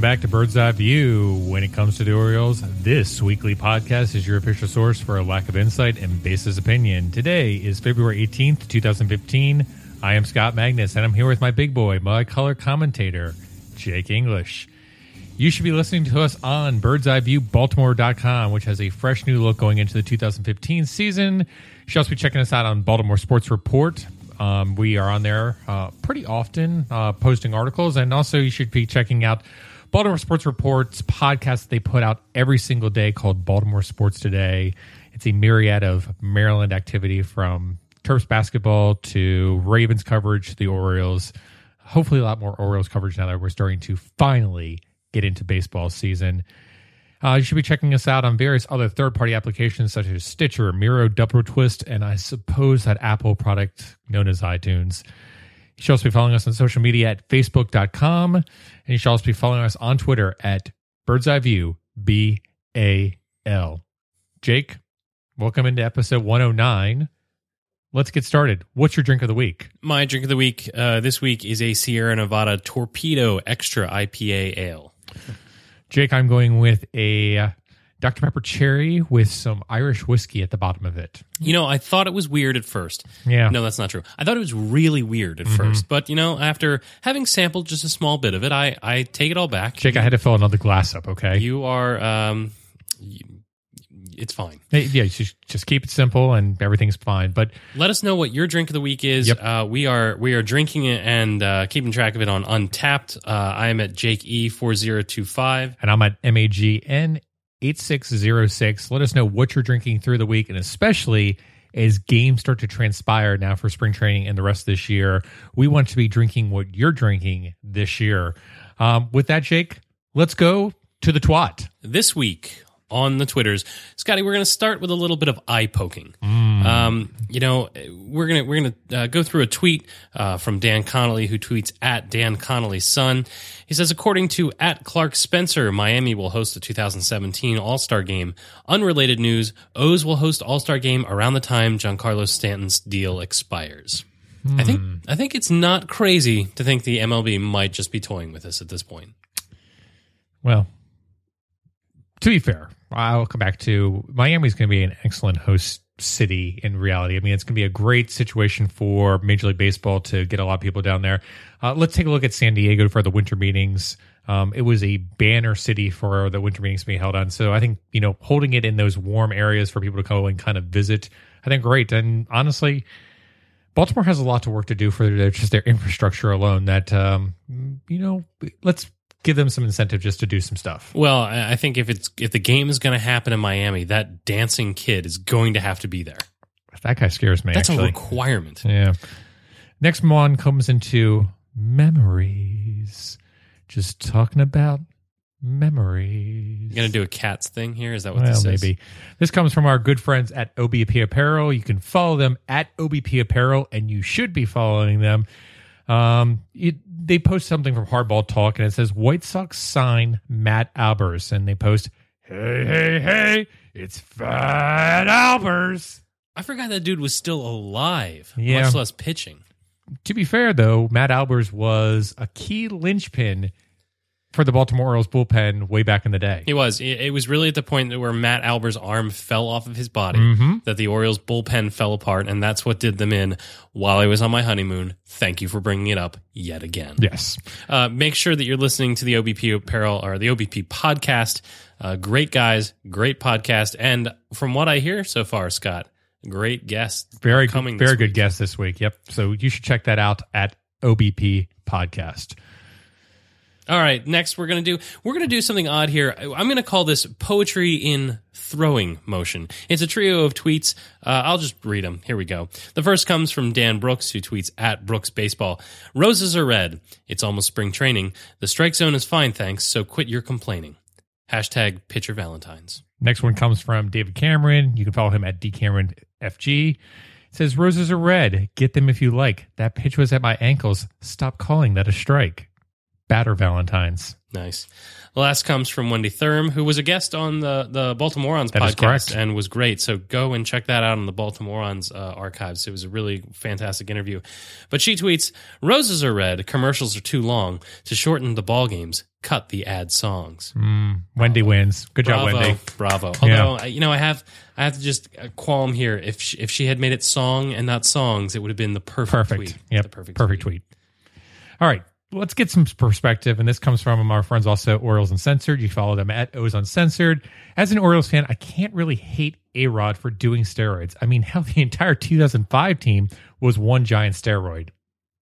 Back to Bird's Eye View. When it comes to the Orioles, this weekly podcast is your official source for a lack of insight and baseless opinion. Today is February 18th, 2015. I am Scott Magnus, and I'm here with my big boy, my color commentator, Jake English. You should be listening to us on Bird's Eye View Baltimore.com, which has a fresh new look going into the 2015 season. You should also be checking us out on Baltimore Sports Report. We are on there pretty often posting articles, and also you should be checking out Baltimore Sports Report's podcast that they put out every single day called Baltimore Sports Today. It's a myriad of Maryland activity from Terps basketball to Ravens coverage to the Orioles. Hopefully a lot more Orioles coverage now that we're starting to finally get into baseball season. You should be checking us out on various other third-party applications such as Stitcher, Miro, Double Twist, and I suppose that Apple product known as iTunes. You should also be following us on social media at Facebook.com. And you should also be following us on Twitter at Bird's Eye View, BAL. Jake, welcome into episode 109. Let's get started. What's your drink of the week? My drink of the week this week is a Sierra Nevada Torpedo Extra IPA Ale. Jake, I'm going with a Dr. Pepper Cherry with some Irish whiskey at the bottom of it. You know, I thought it was weird at first. Yeah. No, that's not true. I thought it was really weird at first. But, you know, after having sampled just a small bit of it, I take it all back. Jake, I had to fill another glass up, okay? You are, it's fine. Yeah, just keep it simple and everything's fine. But let us know what your drink of the week is. Yep. We are drinking it and keeping track of it on Untappd. I am at Jake E4025. And I'm at MAGN 8606. Let us know what you're drinking through the week, and especially as games start to transpire now for spring training and the rest of this year, we want to be drinking what you're drinking this year. With that, Jake, let's go to the twat. This week on the Twitters, Scotty, we're going to start with a little bit of eye poking. You know, we're gonna go through a tweet from Dan Connolly, who tweets at Dan Connolly's son. He says, according to at Clark Spencer, Miami will host the 2017 All-Star Game. Unrelated news, O's will host All-Star Game around the time Giancarlo Stanton's deal expires. I think it's not crazy to think the MLB might just be toying with us at this point. Well, to be fair, I'll come back to Miami's going to be an excellent host city in reality. I mean, it's going to be a great situation for Major League Baseball to get a lot of people down there. Let's take a look at San Diego for the winter meetings. It was a banner city for the winter meetings to be held on. So I think, you know, holding it in those warm areas for people to go and kind of visit, I think great. And honestly, Baltimore has a lot to work to do for their infrastructure alone that, you know, let's give them some incentive just to do some stuff. Well, I think if the game is going to happen in Miami, that dancing kid is going to have to be there. That guy scares me. That's actually a requirement. Yeah. Next one comes into memories. Just talking about memories. You're going to do a Cats thing here? Is that what this is? Maybe. This comes from our good friends at OBP Apparel. You can follow them at OBP Apparel, and you should be following them. They post something from Hardball Talk, and it says, White Sox sign Matt Albers. And they post, hey, hey, hey, it's Fat Albers. I forgot that dude was still alive, much less pitching. To be fair, though, Matt Albers was a key linchpin for the Baltimore Orioles bullpen way back in the day. He was. It was really at the point where Matt Albers' arm fell off of his body that the Orioles bullpen fell apart, and that's what did them in. While I was on my honeymoon, thank you for bringing it up yet again. Yes. Make sure that you're listening to the OBP Apparel or the OBP Podcast. Great guys, great podcast, and from what I hear so far, Scott, Great guest. Very good guest this week. Yep. So you should check that out at OBP Podcast. All right, next we're going to do something odd here. I'm going to call this Poetry in Throwing Motion. It's a trio of tweets. I'll just read them. Here we go. The first comes from Dan Brooks, who tweets at Brooks Baseball. Roses are red. It's almost spring training. The strike zone is fine, thanks, so quit your complaining. Hashtag Pitcher Valentines. Next one comes from David Cameron. You can follow him at DCameronFG. It says, roses are red. Get them if you like. That pitch was at my ankles. Stop calling that a strike. Batter Valentines. Nice. The last comes from Wendy Thurm, who was a guest on the Baltimoreans podcast and was great. So go and check that out on the Baltimoreans archives. It was a really fantastic interview. But she tweets, roses are red. Commercials are too long. To shorten the ball games, cut the ad songs. Wendy wins. Good job, Wendy. Bravo. Although, yeah. I have to just qualm here. If she had made it song and not songs, it would have been the perfect tweet. Yep. The perfect tweet. All right. Let's get some perspective, and this comes from our friends also Orioles Uncensored. You follow them at O's Uncensored. As an Orioles fan, I can't really hate A-Rod for doing steroids. I mean, hell, the entire 2005 team was one giant steroid.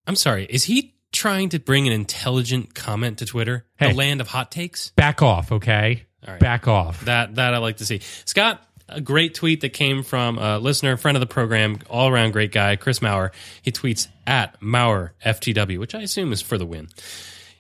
I'm sorry, is he trying to bring an intelligent comment to Twitter? Hey, the land of hot takes? Back off, okay? All right. Back off. That I like to see. Scott, a great tweet that came from a listener, friend of the program, all-around great guy, Chris Maurer. He tweets at MaurerFTW, which I assume is for the win.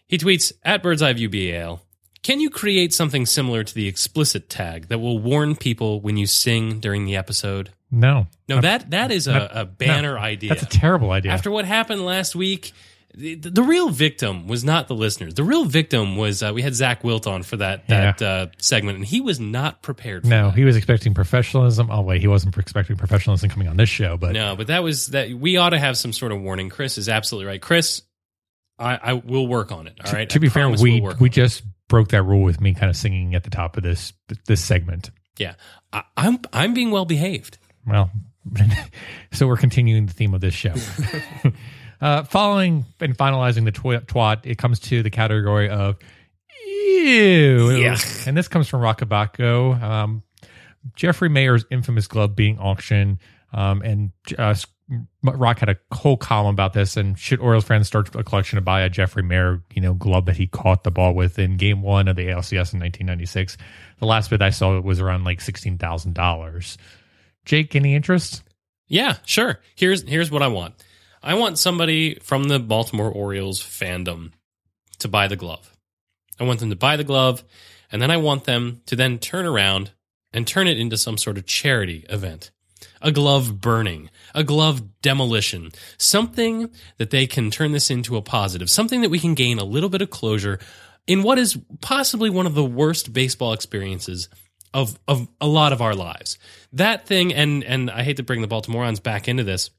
He tweets at Bird's Eye View BAL, can you create something similar to the explicit tag that will warn people when you sing during the episode? No. No, that is a banner idea. That's a terrible idea. After what happened last week, the real victim was not the listeners. The real victim was we had Zach Wilt on for that segment, and he was not prepared for that. No, he was expecting professionalism. Oh, wait, he wasn't expecting professionalism coming on this show. But no, but that was that. We ought to have some sort of warning. Chris is absolutely right. Chris, I will work on it, all right? To be fair, we just broke that rule with me kind of singing at the top of this segment. Yeah, I'm being well-behaved. Well, so we're continuing the theme of this show. Following and finalizing the twat, it comes to the category of ew. Yeah. And this comes from Rockabacco. Jeffrey Mayer's infamous glove being auctioned. And Rock had a whole column about this. And should Orioles fans start a collection to buy a Jeffrey Mayer glove that he caught the ball with in Game 1 of the ALCS in 1996? The last bid I saw was around like $16,000. Jake, any interest? Yeah, sure. Here's what I want. I want somebody from the Baltimore Orioles fandom to buy the glove. I want them to buy the glove, and then I want them to then turn around and turn it into some sort of charity event. A glove burning, a glove demolition, something that they can turn this into a positive, something that we can gain a little bit of closure in what is possibly one of the worst baseball experiences of a lot of our lives. That thing, and I hate to bring the Baltimoreans back into this,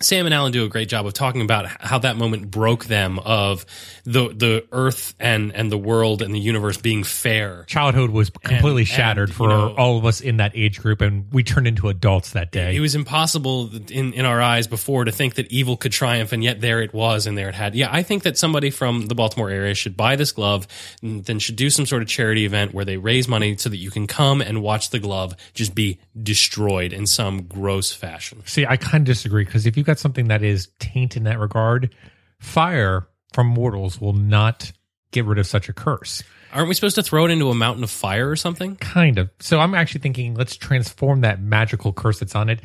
Sam and Alan do a great job of talking about how that moment broke them of the earth and the world and the universe being fair. Childhood was completely shattered for all of us in that age group, and we turned into adults that day. It was impossible in our eyes before to think that evil could triumph, and yet there it was, and there it had. Yeah, I think that somebody from the Baltimore area should buy this glove and then should do some sort of charity event where they raise money so that you can come and watch the glove just be destroyed in some gross fashion. See, I kind of disagree, because if you got something that is taint in that regard, fire from mortals will not get rid of such a curse. Aren't we supposed to throw it into a mountain of fire or something? Kind of. So I'm actually thinking, let's transform that magical curse that's on it.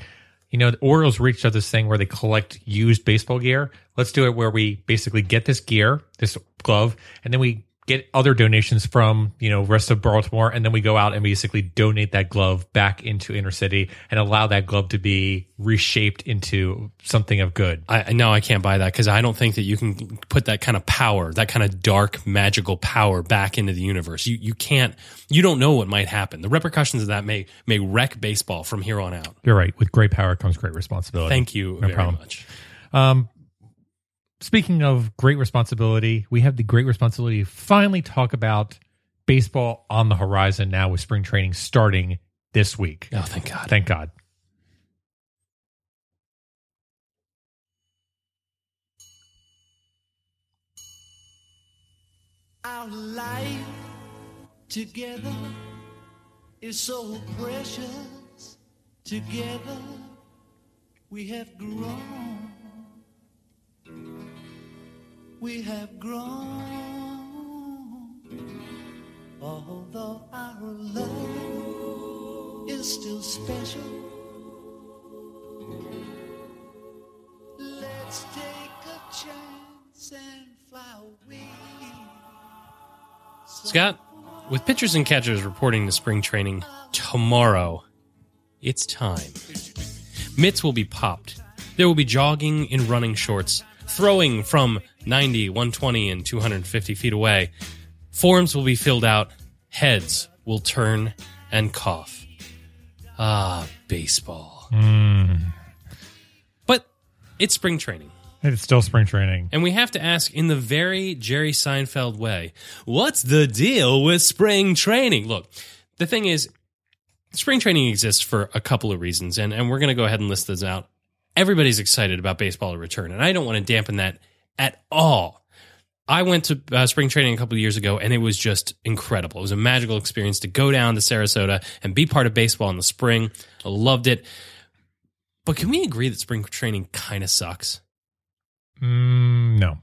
The Orioles reached out this thing where they collect used baseball gear. Let's do it where we basically get this gear, this glove, and then we get other donations from, rest of Baltimore, and then we go out and basically donate that glove back into inner city and allow that glove to be reshaped into something of good. No, I can't buy that, because I don't think that you can put that kind of power, that kind of dark, magical power back into the universe. You can't, you don't know what might happen. The repercussions of that may wreck baseball from here on out. You're right. With great power comes great responsibility. Thank you very much. Speaking of great responsibility, we have the great responsibility to finally talk about baseball on the horizon now, with spring training starting this week. Oh, thank God. Thank God. Our life together is so precious. Together We have grown. We have grown. Although our love is still special. Let's take a chance and fly away. Scott, with pitchers and catchers reporting to spring training tomorrow, it's time. Mitts will be popped. There will be jogging in running shorts, throwing from 90, 120, and 250 feet away. Forms will be filled out. Heads will turn and cough. Ah, baseball. But it's spring training. It's still spring training. And we have to ask in the very Jerry Seinfeld way, what's the deal with spring training? Look, the thing is, spring training exists for a couple of reasons, and we're going to go ahead and list those out. Everybody's excited about baseball to return, and I don't want to dampen that at all. I went to spring training a couple of years ago, and it was just incredible. It was a magical experience to go down to Sarasota and be part of baseball in the spring. I loved it. But can we agree that spring training kind of sucks? No.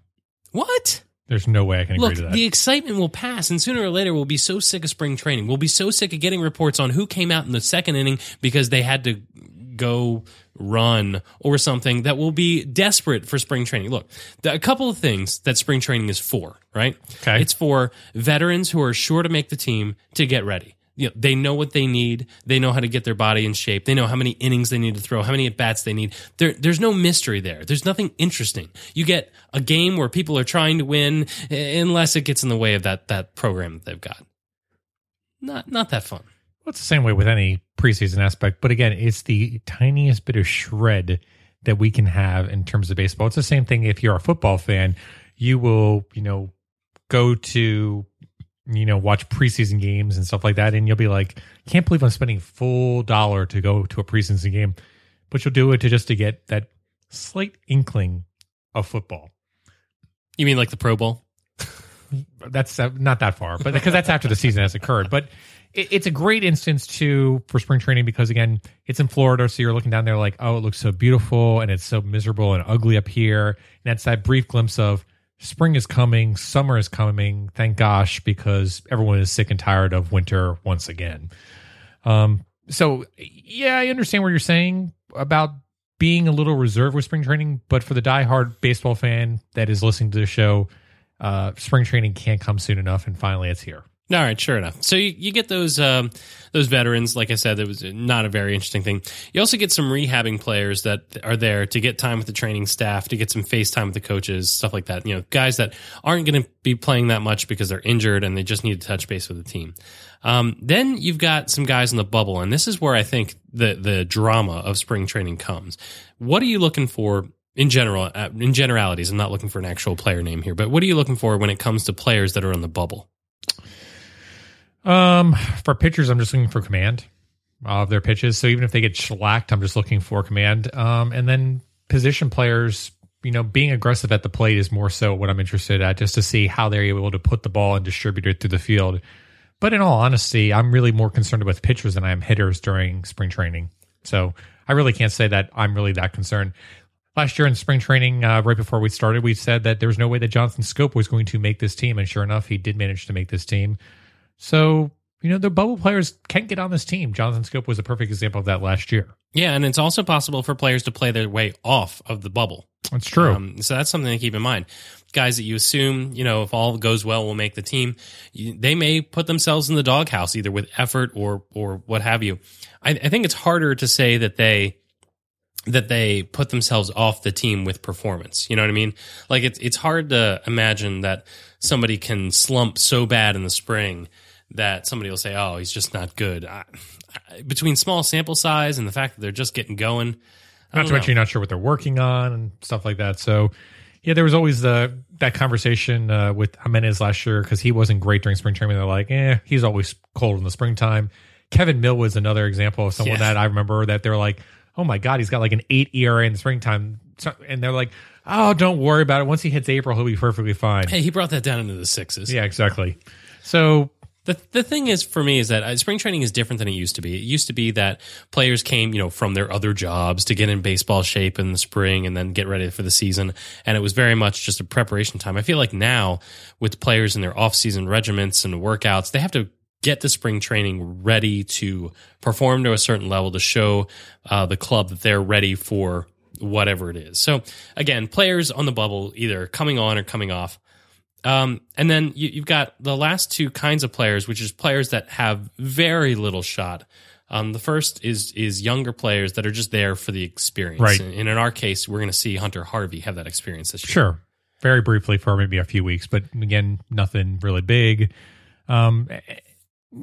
What? There's no way I can agree to that. The excitement will pass, and sooner or later we'll be so sick of spring training. We'll be so sick of getting reports on who came out in the second inning because they had to go run or something that we'll be desperate for spring training. Look, a couple of things that spring training is for, right? Okay. It's for veterans who are sure to make the team to get ready. You know, they know what they need. They know how to get their body in shape. They know how many innings they need to throw, how many at-bats they need. There's no mystery there. There's nothing interesting. You get a game where people are trying to win unless it gets in the way of that program that they've got. Not that fun. Well, it's the same way with any preseason aspect. But again, it's the tiniest bit of shred that we can have in terms of baseball. It's the same thing if you're a football fan. You will, go to... watch preseason games and stuff like that. And you'll be like, can't believe I'm spending full dollar to go to a preseason game, but you'll do it to get that slight inkling of football. You mean like the Pro Bowl? That's not that far, but because that's after the season has occurred, but it's a great instance for spring training, because again, it's in Florida. So you're looking down there like, oh, it looks so beautiful. And it's so miserable and ugly up here. And that's that brief glimpse of, spring is coming, summer is coming, thank gosh, because everyone is sick and tired of winter once again. So, yeah, I understand what you're saying about being a little reserved with spring training, but for the diehard baseball fan that is listening to the show, spring training can't come soon enough, and finally it's here. All right, sure enough. So you get those veterans, like I said, that was not a very interesting thing. You also get some rehabbing players that are there to get time with the training staff, to get some face time with the coaches, stuff like that. Guys that aren't going to be playing that much because they're injured and they just need to touch base with the team. Then you've got some guys in the bubble, and this is where I think the drama of spring training comes. What are you looking for? In general, in generalities, I'm not looking for an actual player name here, but what are you looking for when it comes to players that are in the bubble? For pitchers, I'm just looking for command of their pitches. So even if they get shellacked, I'm just looking for command. And then position players, being aggressive at the plate is more so what I'm interested at, just to see how they're able to put the ball and distribute it through the field. But in all honesty, I'm really more concerned with pitchers than I am hitters during spring training. So I really can't say that I'm really that concerned. Last year in spring training, right before we started, we said that there was no way that Jonathan Schoop was going to make this team. And sure enough, he did manage to make this team. So, the bubble players can't get on this team. Jonathan Schoop was a perfect example of that last year. Yeah, and it's also possible for players to play their way off of the bubble. That's true. So that's something to keep in mind. Guys that you assume, if all goes well, will make the team, they may put themselves in the doghouse, either with effort or what have you. I think it's harder to say that they put themselves off the team with performance. You know what I mean? Like, it's hard to imagine that somebody can slump so bad in the spring that somebody will say, oh, he's just not good. Between small sample size and the fact that they're just getting going. Not to mention you're not sure what they're working on and stuff like that. So, yeah, there was always that conversation with Jimenez last year because he wasn't great during spring training. They're like, he's always cold in the springtime. Kevin Mill was another example of someone that I remember that they were like, oh my God, he's got like an 8 ERA in the springtime. And they're like, oh, don't worry about it. Once he hits April, he'll be perfectly fine. Hey, he brought that down into the 6s. Yeah, exactly. So The thing is, for me, is that spring training is different than it used to be. It used to be that players came, you know, from their other jobs to get in baseball shape in the spring and then get ready for the season. And it was very much just a preparation time. I feel like now with players in their off-season regimens and workouts, they have to get the spring training ready to perform to a certain level to show the club that they're ready for whatever it is. So, again, players on the bubble either coming on or coming off. And then you've got the last two kinds of players, which is players that have very little shot. The first is younger players that are just there for the experience. Right. And in our case, we're going to see Hunter Harvey have that experience this year. Sure. Very briefly for maybe a few weeks, but again, nothing really big.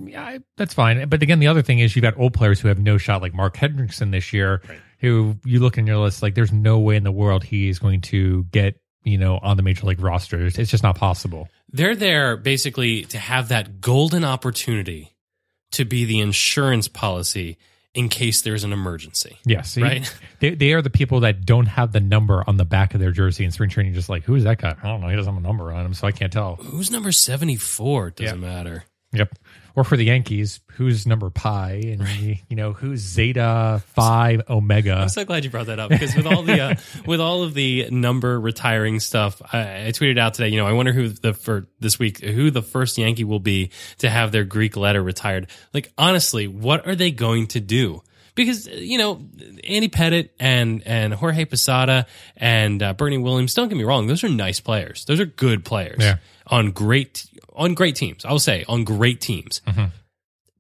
Yeah, that's fine. But again, the other thing is you've got old players who have no shot, like Mark Hendrickson this year, right, who you look in your list, like there's no way in the world he is going to get, you know, on the major league roster. It's just not possible. They're there basically to have that golden opportunity to be the insurance policy in case there's an emergency. Yes. Yeah, right? They are the people that don't have the number on the back of their jersey in spring training. Just like, who's that guy? I don't know. He doesn't have a number on him, so I can't tell. Who's number 74? Doesn't matter. Yep. Or for the Yankees, who's number pi and, right, you know, who's Zeta Phi Omega. I'm so glad you brought that up, because with all the with all of the number retiring stuff, I tweeted out today, you know, I wonder who the first Yankee will be to have their Greek letter retired. Like, honestly, what are they going to do? Because, you know, Andy Pettitte and Jorge Posada and Bernie Williams, don't get me wrong, those are nice players. Those are good players on great teams. I'll say on great teams. Mm-hmm.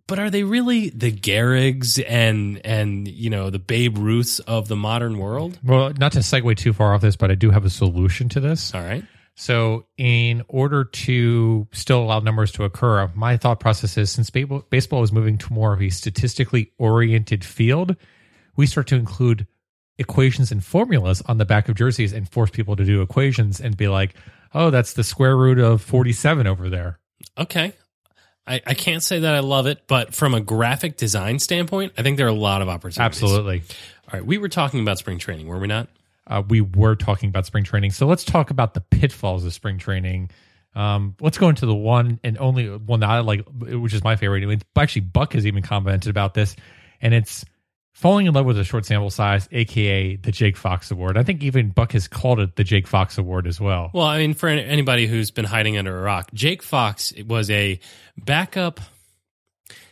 But are they really the Gehrigs and you know, the Babe Ruths of the modern world? Well, not to segue too far off this, but I do have a solution to this. All right. So in order to still allow numbers to occur, my thought process is, since baseball is moving to more of a statistically oriented field, we start to include equations and formulas on the back of jerseys and force people to do equations and be like, oh, that's the square root of 47 over there. Okay. I can't say that I love it, but from a graphic design standpoint, I think there are a lot of opportunities. Absolutely. All right. We were talking about spring training, were we not? We were talking about spring training. So let's talk about the pitfalls of spring training. Let's go into the one and only one that I like, which is my favorite. And actually, Buck has even commented about this, and it's falling in love with a short sample size, a.k.a. the Jake Fox Award. I think even Buck has called it the Jake Fox Award as well. Well, I mean, for anybody who's been hiding under a rock, Jake Fox was a backup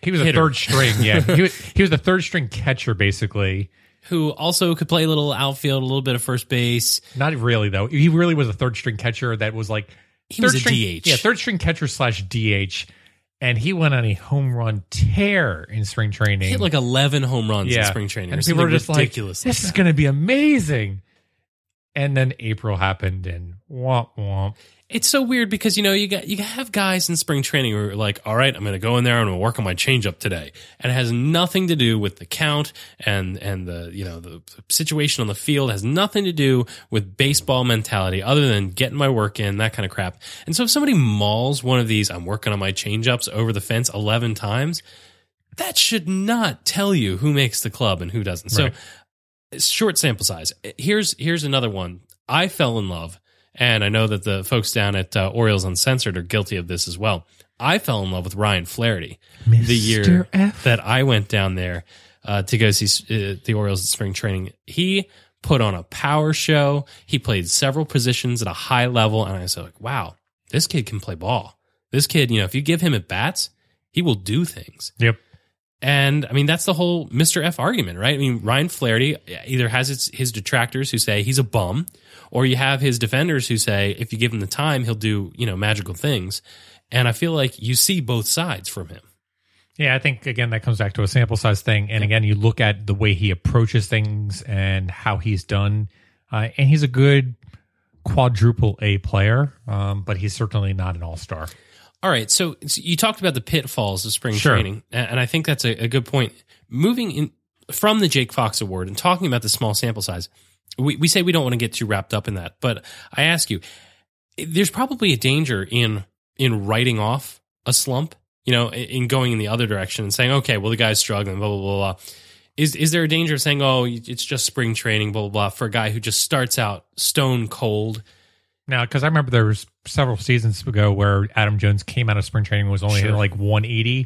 He was hitter. A third string, yeah. he was the third string catcher, basically. Who also could play a little outfield, a little bit of first base. Not really, though. He really was a third string catcher that was like... He was a DH. Yeah, third string catcher / DH. And he went on a home run tear in spring training. He hit like 11 home runs in spring training. And people were just like, this is going to be amazing. And then April happened and womp womp. It's so weird because, you know, you have guys in spring training who are like, all right, I'm going to go in there and work on my changeup today. And it has nothing to do with the count and the, you know, the situation on the field. It has nothing to do with baseball mentality other than getting my work in, that kind of crap. And so if somebody mauls one of these, I'm working on my changeups over the fence 11 times, that should not tell you who makes the club and who doesn't. Right. So short sample size. Here's another one. I fell in love. And I know that the folks down at Orioles Uncensored are guilty of this as well. I fell in love with Ryan Flaherty Mr. the year F. that I went down there to go see the Orioles at spring training. He put on a power show. He played several positions at a high level. And I was like, wow, this kid can play ball. This kid, you know, if you give him at bats, he will do things. Yep. And, I mean, that's the whole Mr. F argument, right? I mean, Ryan Flaherty either has his detractors who say he's a bum, or you have his defenders who say if you give him the time, he'll do, you know, magical things. And I feel like you see both sides from him. Yeah, I think, again, that comes back to a sample size thing. And, again, you look at the way he approaches things and how he's done. And he's a good quadruple A player, but he's certainly not an all-star. All right, so you talked about the pitfalls of spring training, and I think that's a good point. Moving in from the Jake Fox Award and talking about the small sample size, we say we don't want to get too wrapped up in that, but I ask you, there's probably a danger in writing off a slump, you know, in going in the other direction and saying, okay, well, the guy's struggling, blah, blah, blah, blah. Is there a danger of saying, oh, it's just spring training, blah, blah, blah, for a guy who just starts out stone cold? Now, because I remember there was several seasons ago where Adam Jones came out of spring training and was only at like 180,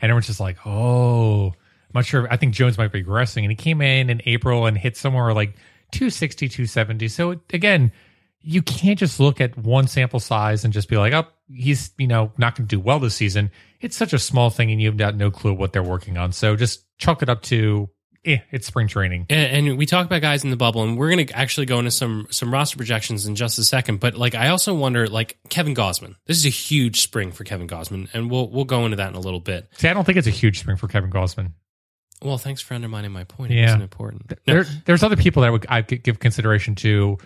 and everyone's just like, oh, I'm not sure. I think Jones might be regressing, and he came in April and hit somewhere like 260, 270. So again, you can't just look at one sample size and just be like, oh, he's, you know, not going to do well this season. It's such a small thing, and you've got no clue what they're working on. So just chalk it up to, it's spring training. And we talk about guys in the bubble, and we're going to actually go into some roster projections in just a second. But like, I also wonder, like Kevin Gausman, this is a huge spring for Kevin Gausman, and we'll go into that in a little bit. See, I don't think it's a huge spring for Kevin Gausman. Well, thanks for undermining my point. It wasn't important. No. There's other people that I could give consideration to.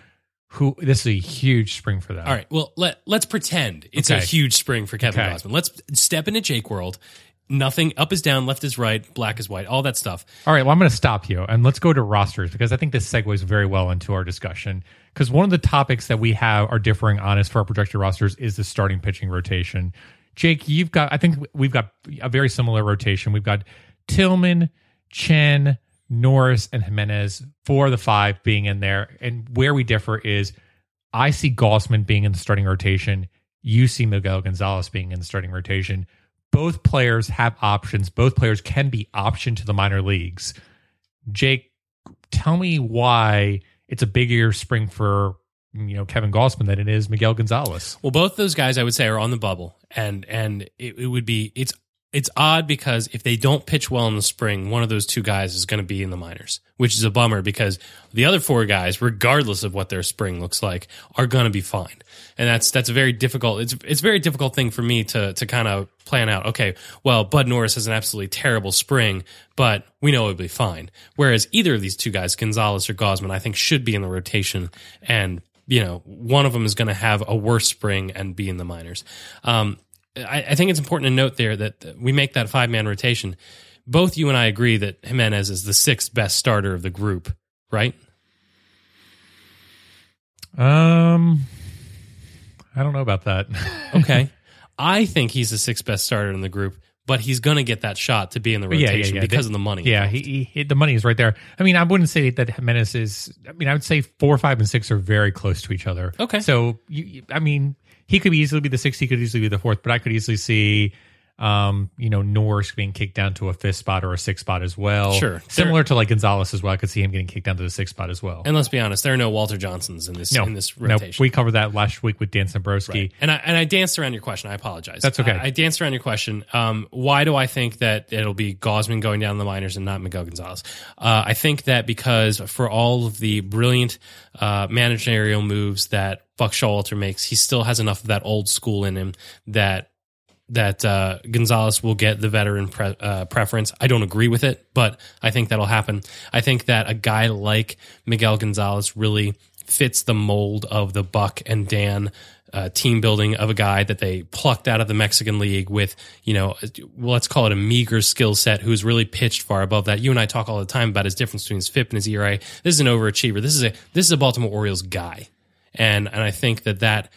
Who, this is a huge spring for them. All right. Well, let's pretend it's a huge spring for Kevin Gausman. Let's step into Jake world. Nothing. Up is down. Left is right. Black is white. All that stuff. All right. Well, I'm going to stop you and let's go to rosters, because I think this segues very well into our discussion, because one of the topics that we have are differing on as for our projected rosters is the starting pitching rotation. Jake, you've got, I think we've got a very similar rotation. We've got Tillman, Chen, Norris, and Jimenez for the five being in there. And where we differ is I see Gausman being in the starting rotation. You see Miguel Gonzalez being in the starting rotation. Both players have options. Both players can be optioned to the minor leagues. Jake, tell me why it's a bigger spring for, you know, Kevin Gausman than it is Miguel Gonzalez. Well, both those guys I would say are on the bubble, and it would be, it's odd because if they don't pitch well in the spring, one of those two guys is going to be in the minors, which is a bummer because the other four guys, regardless of what their spring looks like, are going to be fine. And that's a very difficult. It's a very difficult thing for me to kind of plan out. Okay, well, Bud Norris has an absolutely terrible spring, but we know it'll be fine. Whereas either of these two guys, Gonzalez or Gausman, I think should be in the rotation, and you know one of them is going to have a worse spring and be in the minors. I think it's important to note there that we make that five-man rotation. Both you and I agree that Jimenez is the sixth best starter of the group, right? I don't know about that. Okay. I think he's the sixth best starter in the group, but he's going to get that shot to be in the rotation because of the money. Yeah, the money is right there. I mean, I wouldn't say that Jimenez is... I mean, I would say 4, 5, and 6 are very close to each other. Okay. So, I mean... He could easily be the sixth, he could easily be the fourth, but I could easily see, you know, Norris being kicked down to a fifth spot or a sixth spot as well. Sure. Similar to like Gonzalez as well. I could see him getting kicked down to the sixth spot as well. And let's be honest, there are no Walter Johnsons in this rotation. No, we covered that last week with Dan Szymborski. Right. And I danced around your question. I apologize. That's okay. I danced around your question. Why do I think that it'll be Gausman going down the minors and not Miguel Gonzalez? I think that because for all of the brilliant managerial moves that Buck Showalter makes, he still has enough of that old school in him that Gonzalez will get the veteran preference. I don't agree with it, but I think that'll happen. I think that a guy like Miguel Gonzalez really fits the mold of the Buck and Dan team building of a guy that they plucked out of the Mexican League with, you know, let's call it a meager skill set, who's really pitched far above that. You and I talk all the time about his difference between his FIP and his ERA. This is an overachiever. This is a Baltimore Orioles guy. And I think that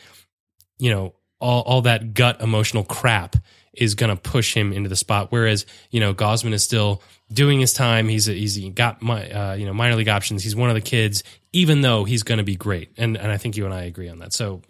you know, all that gut emotional crap is going to push him into the spot. Whereas, you know, Gausman is still doing his time. He's got minor league options. He's one of the kids, even though he's going to be great. And I think you and I agree on that. So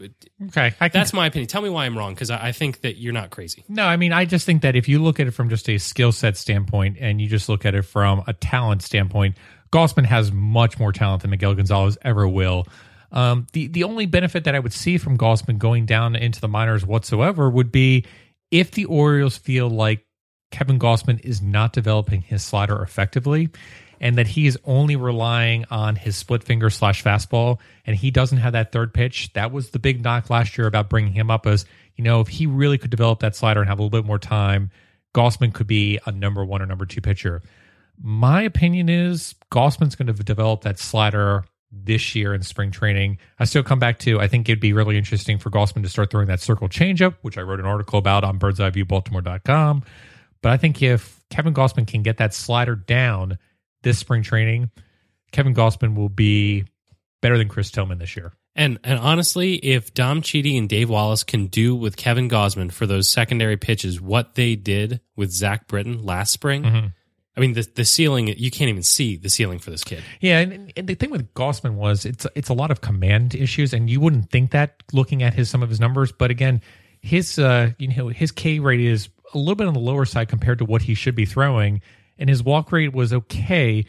okay, that's my opinion. Tell me why I'm wrong, because I think that you're not crazy. No, I mean, I just think that if you look at it from just a skill set standpoint and you just look at it from a talent standpoint, Gausman has much more talent than Miguel Gonzalez ever will. The only benefit that I would see from Gausman going down into the minors whatsoever would be if the Orioles feel like Kevin Gausman is not developing his slider effectively and that he is only relying on his split finger / fastball and he doesn't have that third pitch. That was the big knock last year about bringing him up, as, you know, if he really could develop that slider and have a little bit more time, Gausman could be a number one or number two pitcher. My opinion is Gausman's going to develop that slider this year in spring training. I still come back to, I think it'd be really interesting for Gausman to start throwing that circle changeup, which I wrote an article about on birdseyeviewbaltimore.com. But I think if Kevin Gausman can get that slider down this spring training, Kevin Gausman will be better than Chris Tillman this year. And honestly, if Dom Chidi and Dave Wallace can do with Kevin Gausman for those secondary pitches what they did with Zach Britton last spring, mm-hmm. I mean, the ceiling, you can't even see the ceiling for this kid. Yeah, and the thing with Gausman was it's a lot of command issues, and you wouldn't think that looking at some of his numbers. But again, his K rate is a little bit on the lower side compared to what he should be throwing, and his walk rate was okay.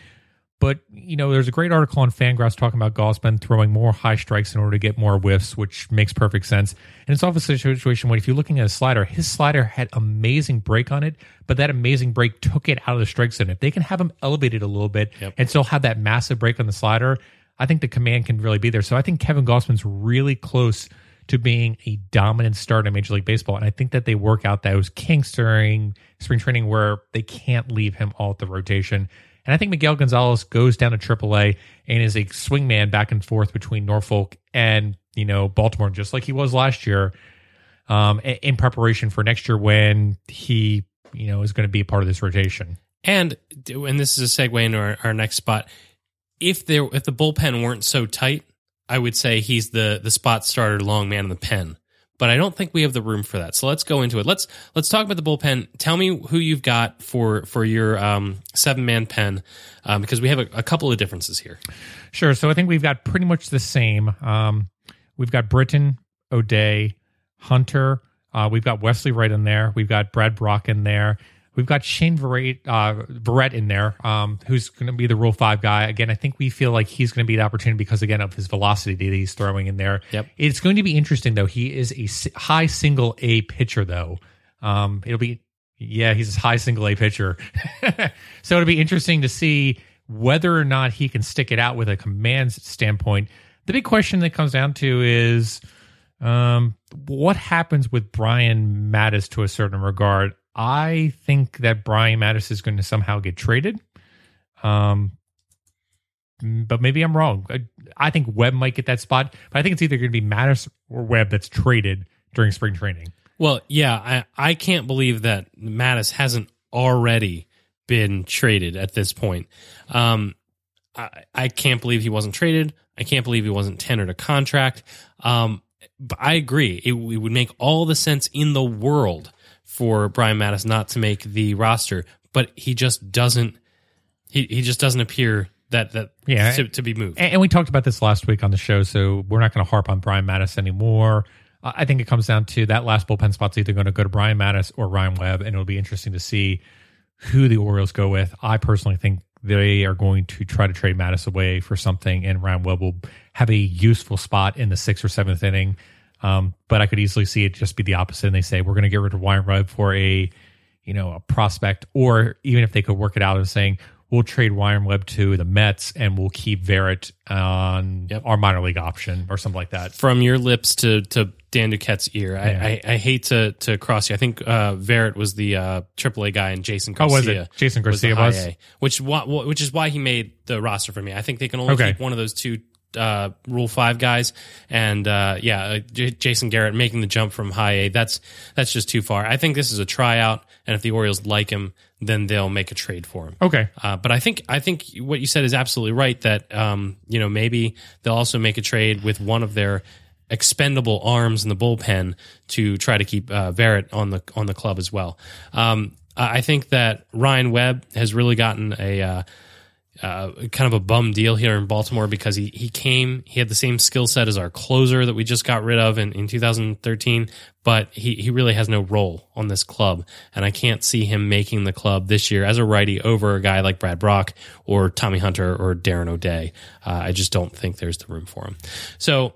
But, you know, there's a great article on Fangraphs talking about Gausman throwing more high strikes in order to get more whiffs, which makes perfect sense. And it's obviously a situation where if you're looking at a slider, his slider had amazing break on it, but that amazing break took it out of the strike zone. If they can have him elevated a little bit and still have that massive break on the slider, I think the command can really be there. So I think Kevin Gausman's really close to being a dominant starter in Major League Baseball. And I think that they work out those kinks during spring training where they can't leave him off the rotation. And I think Miguel Gonzalez goes down to AAA and is a swingman back and forth between Norfolk and, you know, Baltimore, just like he was last year, in preparation for next year when he, you know, is going to be a part of this rotation. And this is a segue into our next spot. If the bullpen weren't so tight, I would say he's the spot starter, long man in the pen. But I don't think we have the room for that. So let's go into it. Let's talk about the bullpen. Tell me who you've got for your seven-man pen, because we have a couple of differences here. Sure. So I think we've got pretty much the same. We've got Britton, O'Day, Hunter. We've got Wesley Wright in there. We've got Brad Brock in there. We've got Shane Verrett in there, who's going to be the Rule 5 guy. Again, I think we feel like he's going to be the opportunity because, again, of his velocity that he's throwing in there. Yep. It's going to be interesting, though. He is a high single-A pitcher, though. He's a high single-A pitcher. So it'll be interesting to see whether or not he can stick it out with a command standpoint. The big question that comes down to is what happens with Brian Mattis to a certain regard. I think that Brian Mattis is going to somehow get traded, but maybe I'm wrong. I think Webb might get that spot, but I think it's either going to be Mattis or Webb that's traded during spring training. Well, yeah, I can't believe that Mattis hasn't already been traded at this point. I can't believe he wasn't traded. I can't believe he wasn't tendered a contract. But I agree. It would make all the sense in the world for Brian Mattis not to make the roster, but he just doesn't. He just doesn't appear to be moved. And we talked about this last week on the show, so we're not going to harp on Brian Mattis anymore. I think it comes down to that last bullpen spot's either going to go to Brian Mattis or Ryan Webb, and it'll be interesting to see who the Orioles go with. I personally think they are going to try to trade Mattis away for something, and Ryan Webb will have a useful spot in the 6th or 7th inning. But I could easily see it just be the opposite, and they say we're going to get rid of Ryan Webb for a prospect, or even if they could work it out and saying we'll trade Ryan Webb to the Mets and we'll keep Verrett on our minor league option or something like that. From your lips to Dan Duquette's ear, yeah. I hate to cross you. I think Verrett was the AAA guy, and Jason Garcia. Oh, was it? Jason Garcia was IA, which is why he made the roster for me. I think they can only keep one of those two. Rule 5 guys, and Jason Garrett making the jump from high A, that's just too far. I think this is a tryout, and if the Orioles like him, then they'll make a trade for him. Okay, but I think what you said is absolutely right, that maybe they'll also make a trade with one of their expendable arms in the bullpen to try to keep Verrett on the club as well. I think that Ryan Webb has really gotten a kind of a bum deal here in Baltimore, because he came, he had the same skill set as our closer that we just got rid of in 2013, but he really has no role on this club, and I can't see him making the club this year as a righty over a guy like Brad Brock or Tommy Hunter or Darren O'Day. I just don't think there's the room for him. So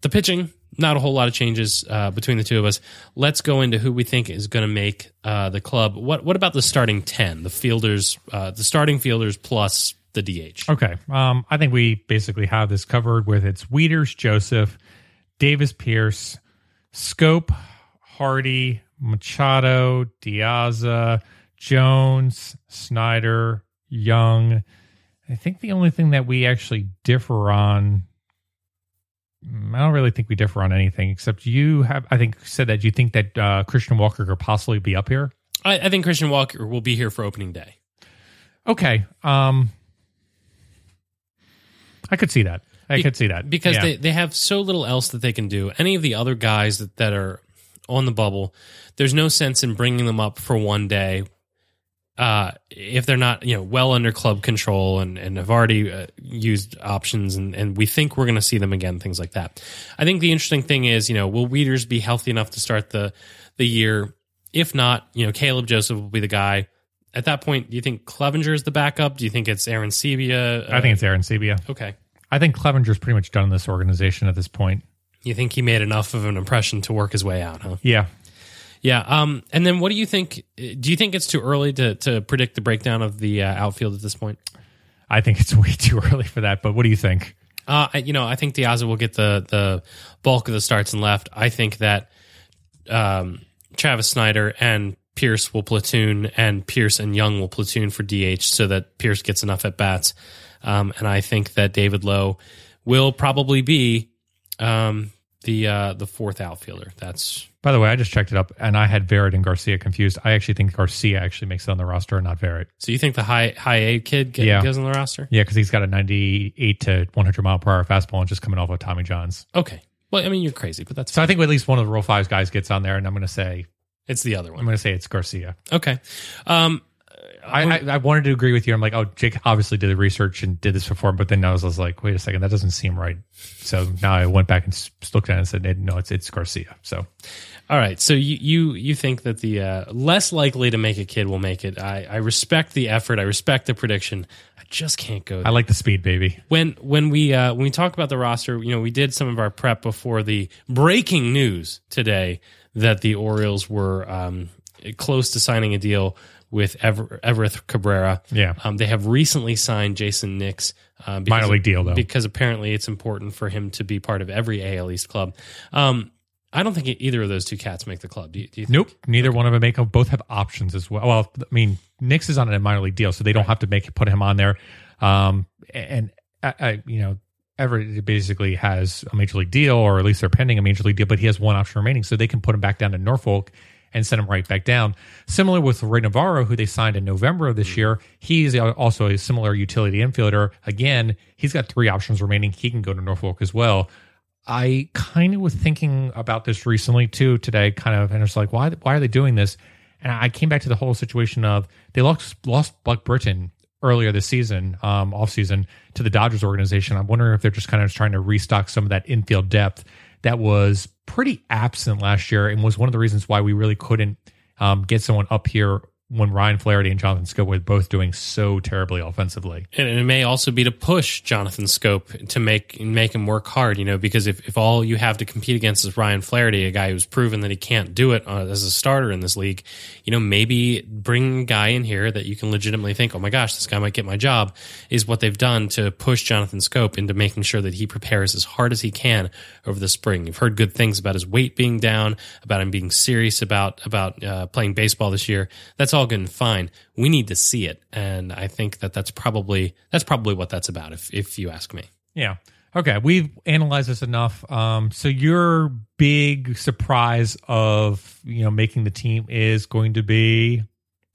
the pitching, not a whole lot of changes between the two of us. Let's go into who we think is going to make the club. What about the starting 10, the fielders, the starting fielders plus the DH? Okay. I think we basically have this covered with it's Wieters, Joseph, Davis, Pierce, Schoop, Hardy, Machado, Diaz, Jones, Snider, Young. I think the only thing that we actually differ on, I don't really think we differ on anything, except you have, I think, said that you think that Christian Walker could possibly be up here. I think Christian Walker will be here for opening day. Okay. I could see that. Because they have so little else that they can do. Any of the other guys that are on the bubble, there's no sense in bringing them up for one day if they're not, you know, well under club control and have already used options and we think we're going to see them again, things like that. I think the interesting thing is, you know, will Wieters be healthy enough to start the year? If not, you know, Caleb Joseph will be the guy. At that point, do you think Clevenger is the backup? Do you think it's Aaron Sebia? I think it's Aaron Sebia. Okay. I think Clevenger's pretty much done in this organization at this point. You think he made enough of an impression to work his way out, huh? Yeah. Yeah. And then what do you think? Do you think it's too early to predict the breakdown of the outfield at this point? I think it's way too early for that, but what do you think? You know, I think Diaz will get the bulk of the starts and left. I think that Travis Snider and Pierce will platoon, and Pierce and Young will platoon for DH so that Pierce gets enough at bats. And I think that David Lowe will probably be the fourth outfielder. That's. By the way, I just checked it up, and I had Verrett and Garcia confused. I actually think Garcia actually makes it on the roster, and not Verrett. So you think the high A kid goes on the roster? Yeah, because he's got a 98 to 100 mile per hour fastball, and just coming off of Tommy John's. Okay, well, I mean, you're crazy, but that's fine. I think at least one of the Rule 5 guys gets on there, and I'm going to say it's the other one. I'm going to say it's Garcia. Okay. I wanted to agree with you. I'm like, oh, Jake obviously did the research and did this before, but then I was like, wait a second, that doesn't seem right. So now I went back and looked at it and said, no, it's Garcia. So, all right. So you think that the less likely to make a kid will make it. I respect the effort. I respect the prediction. I just can't go there. I like the speed, baby. When we talk about the roster, you know, we did some of our prep before the breaking news today that the Orioles were close to signing a deal with Everett Cabrera. Yeah. They have recently signed Jason Nix. Minor league deal, though. Because apparently it's important for him to be part of every AL East club. I don't think either of those two cats make the club. Do you think? Nope. Neither one of them make them. Both have options as well. Well, I mean, Nix is on a minor league deal, so they don't have to put him on there. Everett basically has a major league deal, or at least they're pending a major league deal, but he has one option remaining, so they can put him back down to Norfolk and send him right back down. Similar with Ray Navarro, who they signed in November of this year. He's also a similar utility infielder. Again, he's got three options remaining. He can go to Norfolk as well. I kind of was thinking about this recently too today, and it's like, why are they doing this? And I came back to the whole situation of they lost Buck Britton earlier this season, offseason, to the Dodgers organization. I'm wondering if they're just kind of trying to restock some of that infield depth that was pretty absent last year and was one of the reasons why we really couldn't get someone up here when Ryan Flaherty and Jonathan Schoop were both doing so terribly offensively. And it may also be to push Jonathan Schoop to make him work hard, you know, because if all you have to compete against is Ryan Flaherty, a guy who's proven that he can't do it as a starter in this league, you know, maybe bring a guy in here that you can legitimately think, oh my gosh, this guy might get my job, is what they've done to push Jonathan Schoop into making sure that he prepares as hard as he can over the spring. You've heard good things about his weight being down, about him being serious about playing baseball this year. That's all good and fine. We need to see it, and I think that that's probably what that's about, if you ask me. Yeah. Okay, we've analyzed this enough. So your big surprise of, you know, making the team is going to be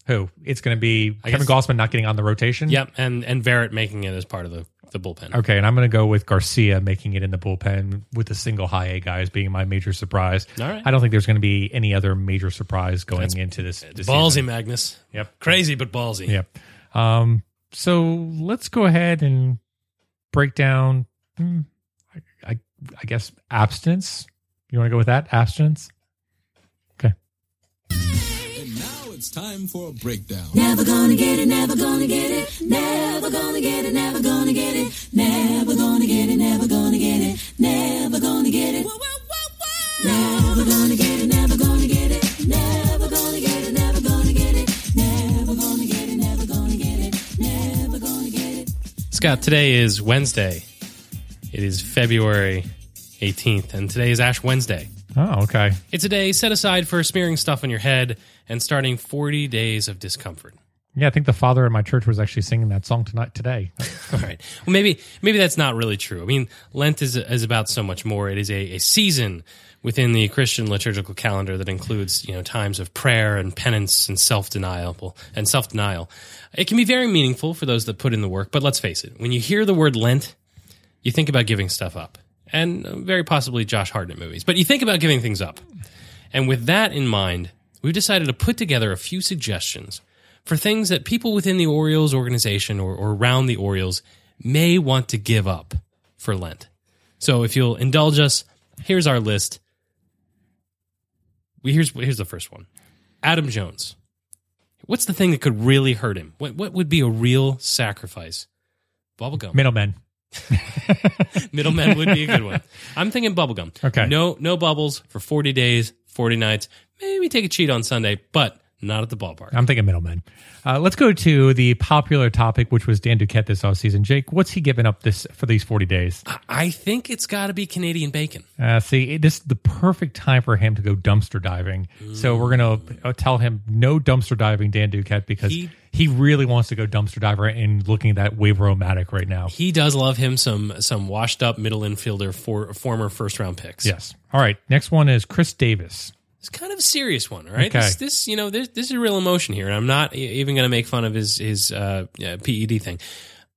who? It's going to be Kevin Gausman not getting on the rotation. Yep, and Verrett making it as part of the bullpen. Okay, and I'm going to go with Garcia making it in the bullpen with the single high A guys being my major surprise. All right. I don't think there's going to be any other major surprise going into this ballsy season. Magnus. Yep. Crazy, but ballsy. Yep. So let's go ahead and break down, I guess, abstinence. You want to go with that? Abstinence? Okay. It's time for a breakdown. Never gonna get it, never gonna get it, never gonna get it, never gonna get it, never gonna get it, never gonna get it, never gonna get it, never gonna get it, never gonna get it, never gonna get it, never gonna get it, never gonna get it, never gonna get it, never gonna get it. Scott, today is Wednesday. It is February 18th, and today is Ash Wednesday. Oh, okay. It's a day set aside for smearing stuff on your head and starting 40 days of discomfort. Yeah, I think the father in my church was actually singing that song today. All right. Well, maybe that's not really true. I mean, Lent is about so much more. It is a season within the Christian liturgical calendar that includes, you know, times of prayer and penance and self-denial. It can be very meaningful for those that put in the work, but let's face it. When you hear the word Lent, you think about giving stuff up. And very possibly Josh Hartnett movies. But you think about giving things up. And with that in mind, we've decided to put together a few suggestions for things that people within the Orioles organization or around the Orioles may want to give up for Lent. So if you'll indulge us, here's our list. Here's the first one. Adam Jones. What's the thing that could really hurt him? What would be a real sacrifice? Bubblegum. Middlemen. Middlemen would be a good one. I'm thinking bubblegum. Okay. No bubbles for 40 days, 40 nights. Maybe take a cheat on Sunday, but not at the ballpark. I'm thinking middlemen. Let's go to the popular topic, which was Dan Duquette this offseason. Jake, what's he giving up for these 40 days? I think it's got to be Canadian bacon. This is the perfect time for him to go dumpster diving. Ooh. So we're going to tell him no dumpster diving, Dan Duquette, because he really wants to go dumpster diver and looking at that waiver-o-matic right now. He does love him some washed-up middle infielder, for former first-round picks. Yes. All right, next one is Chris Davis. It's kind of a serious one, all right? Okay. This is a real emotion here, and I'm not even going to make fun of his PED thing.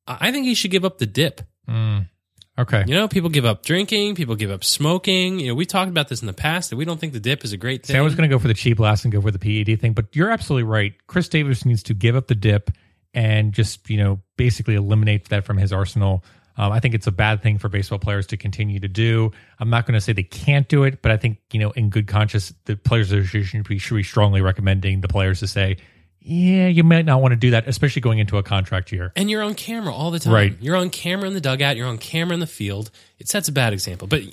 I think he should give up the dip. Okay. People give up drinking, people give up smoking. We talked about this in the past, that we don't think the dip is a great thing. See, I was going to go for the cheap last and go for the PED thing, but you're absolutely right. Chris Davis needs to give up the dip and just, basically eliminate that from his arsenal. I think it's a bad thing for baseball players to continue to do. I'm not going to say they can't do it, but I think, in good conscience, the Players Association should be strongly recommending the players to say, yeah, you might not want to do that, especially going into a contract year. And you're on camera all the time. Right. You're on camera in the dugout. You're on camera in the field. It sets a bad example. But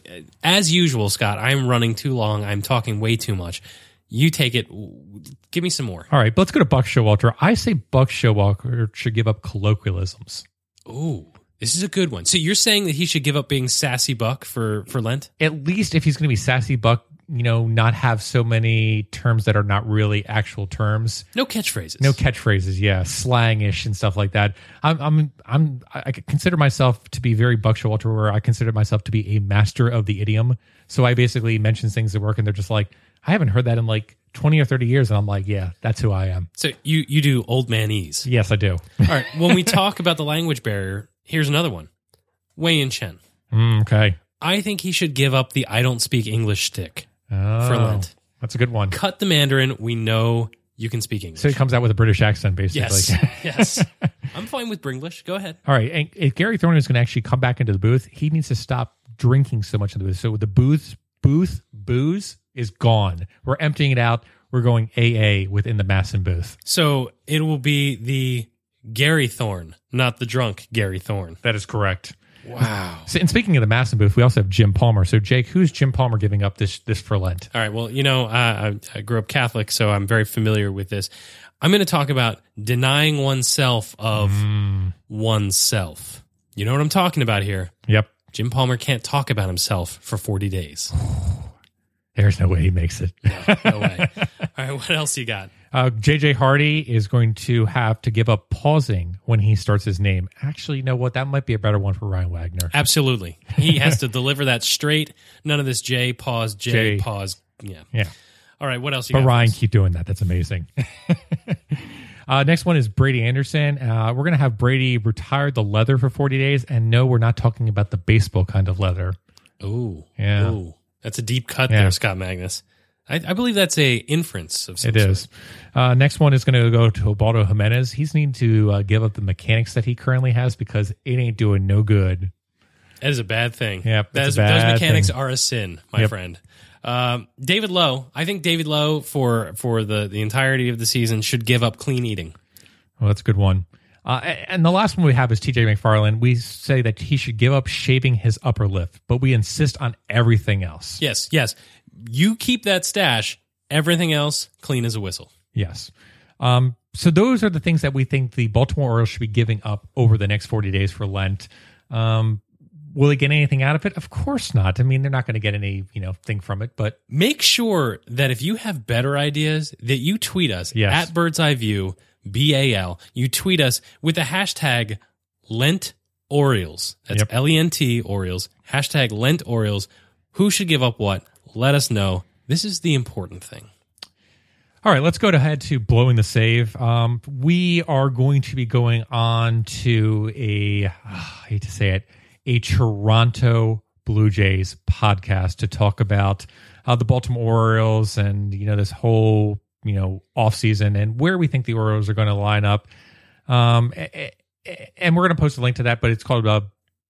as usual, Scott, I'm running too long. I'm talking way too much. You take it. Give me some more. All right, but let's go to Buck Showalter. I say Buck Showalter should give up colloquialisms. Ooh. This is a good one. So you're saying that he should give up being sassy Buck for Lent? At least if he's going to be sassy Buck, not have so many terms that are not really actual terms. No catchphrases, yeah. Slangish and stuff like that. I consider myself to be very Buck Showalter, where I consider myself to be a master of the idiom. So I basically mention things at work and they're just like, I haven't heard that in like 20 or 30 years, and I'm like, yeah, that's who I am. So you do old man-ese. Yes, I do. All right, when we talk about the language barrier, here's another one. Wei Yin Chen. Okay. I think he should give up the I don't speak English shtick for Lent. That's a good one. Cut the Mandarin. We know you can speak English. So he comes out with a British accent, basically. Yes. I'm fine with Bringlish. Go ahead. All right. And if Gary Thorne is going to actually come back into the booth, he needs to stop drinking so much in the booth. So the booze is gone. We're emptying it out. We're going AA within the Masson booth. So it will be the Gary Thorne, not the drunk Gary Thorne. That is correct. Wow. And speaking of the Masson booth, we also have Jim Palmer. So, Jake, who's Jim Palmer giving up this for Lent? All right. Well, I grew up Catholic, so I'm very familiar with this. I'm going to talk about denying oneself of oneself. You know what I'm talking about here? Yep. Jim Palmer can't talk about himself for 40 days. There's no way he makes it. No way. All right. What else you got? JJ Hardy is going to have to give up pausing when he starts his name. Actually, you know what? That might be a better one for Ryan Wagner. Absolutely. He has to deliver that straight. None of this J, pause, J. Pause. Yeah. All right, what else you got? But Ryan, keep doing that. That's amazing. Next one is Brady Anderson. We're going to have Brady retire the leather for 40 days. And no, we're not talking about the baseball kind of leather. Ooh. Yeah. Ooh. That's a deep cut there, Scott Magnus. I believe that's a inference of some sort. It is. Next one is going to go to Ubaldo Jimenez. He's needing to give up the mechanics that he currently has because it ain't doing no good. That is a bad thing. Yep, those mechanics are a sin, my friend. David Lowe. I think David Lowe, for the entirety of the season, should give up clean eating. Well, that's a good one. And the last one we have is TJ McFarland. We say that he should give up shaving his upper lip, but we insist on everything else. Yes. You keep that stash, everything else clean as a whistle. Yes. So those are the things that we think the Baltimore Orioles should be giving up over the next 40 days for Lent. Will they get anything out of it? Of course not. I mean, they're not going to get any, thing from it, but make sure that if you have better ideas that you tweet us at Bird's Eye View, BAL. You tweet us with the hashtag Lent Orioles. That's LENT Orioles. Hashtag Lent Orioles. Who should give up what? Let us know. This is the important thing. All right, let's go ahead to blowing the save. We are going to be going on to a Toronto Blue Jays podcast to talk about the Baltimore Orioles and this whole offseason and where we think the Orioles are going to line up. And we're going to post a link to that, but it's called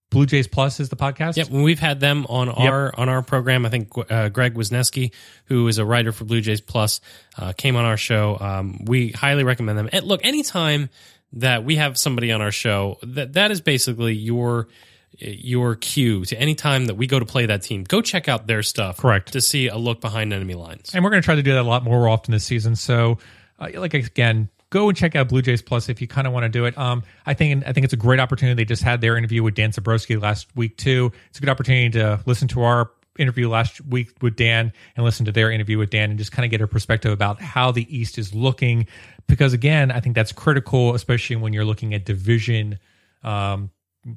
Blue Jays Plus is the podcast. Yep, when we've had them on our program, I think Greg Wisniewski, who is a writer for Blue Jays Plus, came on our show. We highly recommend them. And look, anytime that we have somebody on our show, that is basically your cue to any time that we go to play that team. Go check out their stuff. Correct. To see a look behind enemy lines. And we're going to try to do that a lot more often this season. So, go and check out Blue Jays Plus if you kind of want to do it. I think it's a great opportunity. They just had their interview with Dan Szymborski last week too. It's a good opportunity to listen to our interview last week with Dan and listen to their interview with Dan and just kind of get a perspective about how the East is looking. Because again, I think that's critical, especially when you're looking at division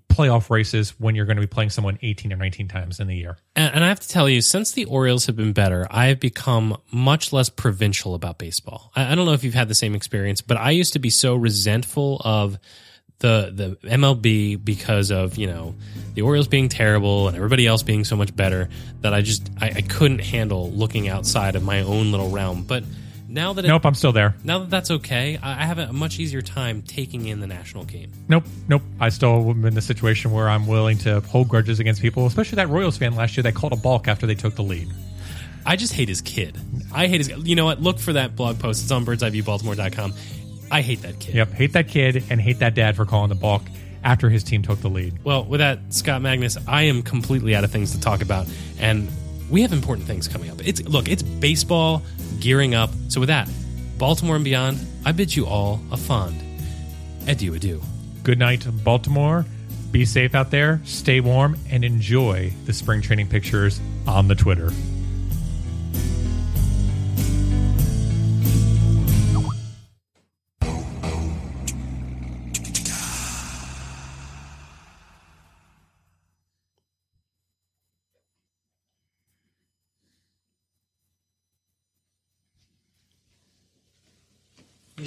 playoff races when you're going to be playing someone 18 or 19 times in the year. And I have to tell you, since the Orioles have been better, I have become much less provincial about baseball. I don't know if you've had the same experience, but I used to be so resentful of the MLB because of, the Orioles being terrible and everybody else being so much better that I couldn't handle looking outside of my own little realm. But now that I'm still there. Now that that's okay, I have a much easier time taking in the national game. Nope. I still am in the situation where I'm willing to hold grudges against people, especially that Royals fan last year that called a balk after they took the lead. I just hate his kid. You know what? Look for that blog post. It's on birdseyeviewbaltimore.com. I hate that kid. Yep, hate that kid and hate that dad for calling the balk after his team took the lead. Well, with that, Scott Magnus, I am completely out of things to talk about, and we have important things coming up. It's baseball gearing up. So with that, Baltimore and beyond, I bid you all a fond adieu. Good night, Baltimore. Be safe out there, stay warm, and enjoy the spring training pictures on the Twitter. You're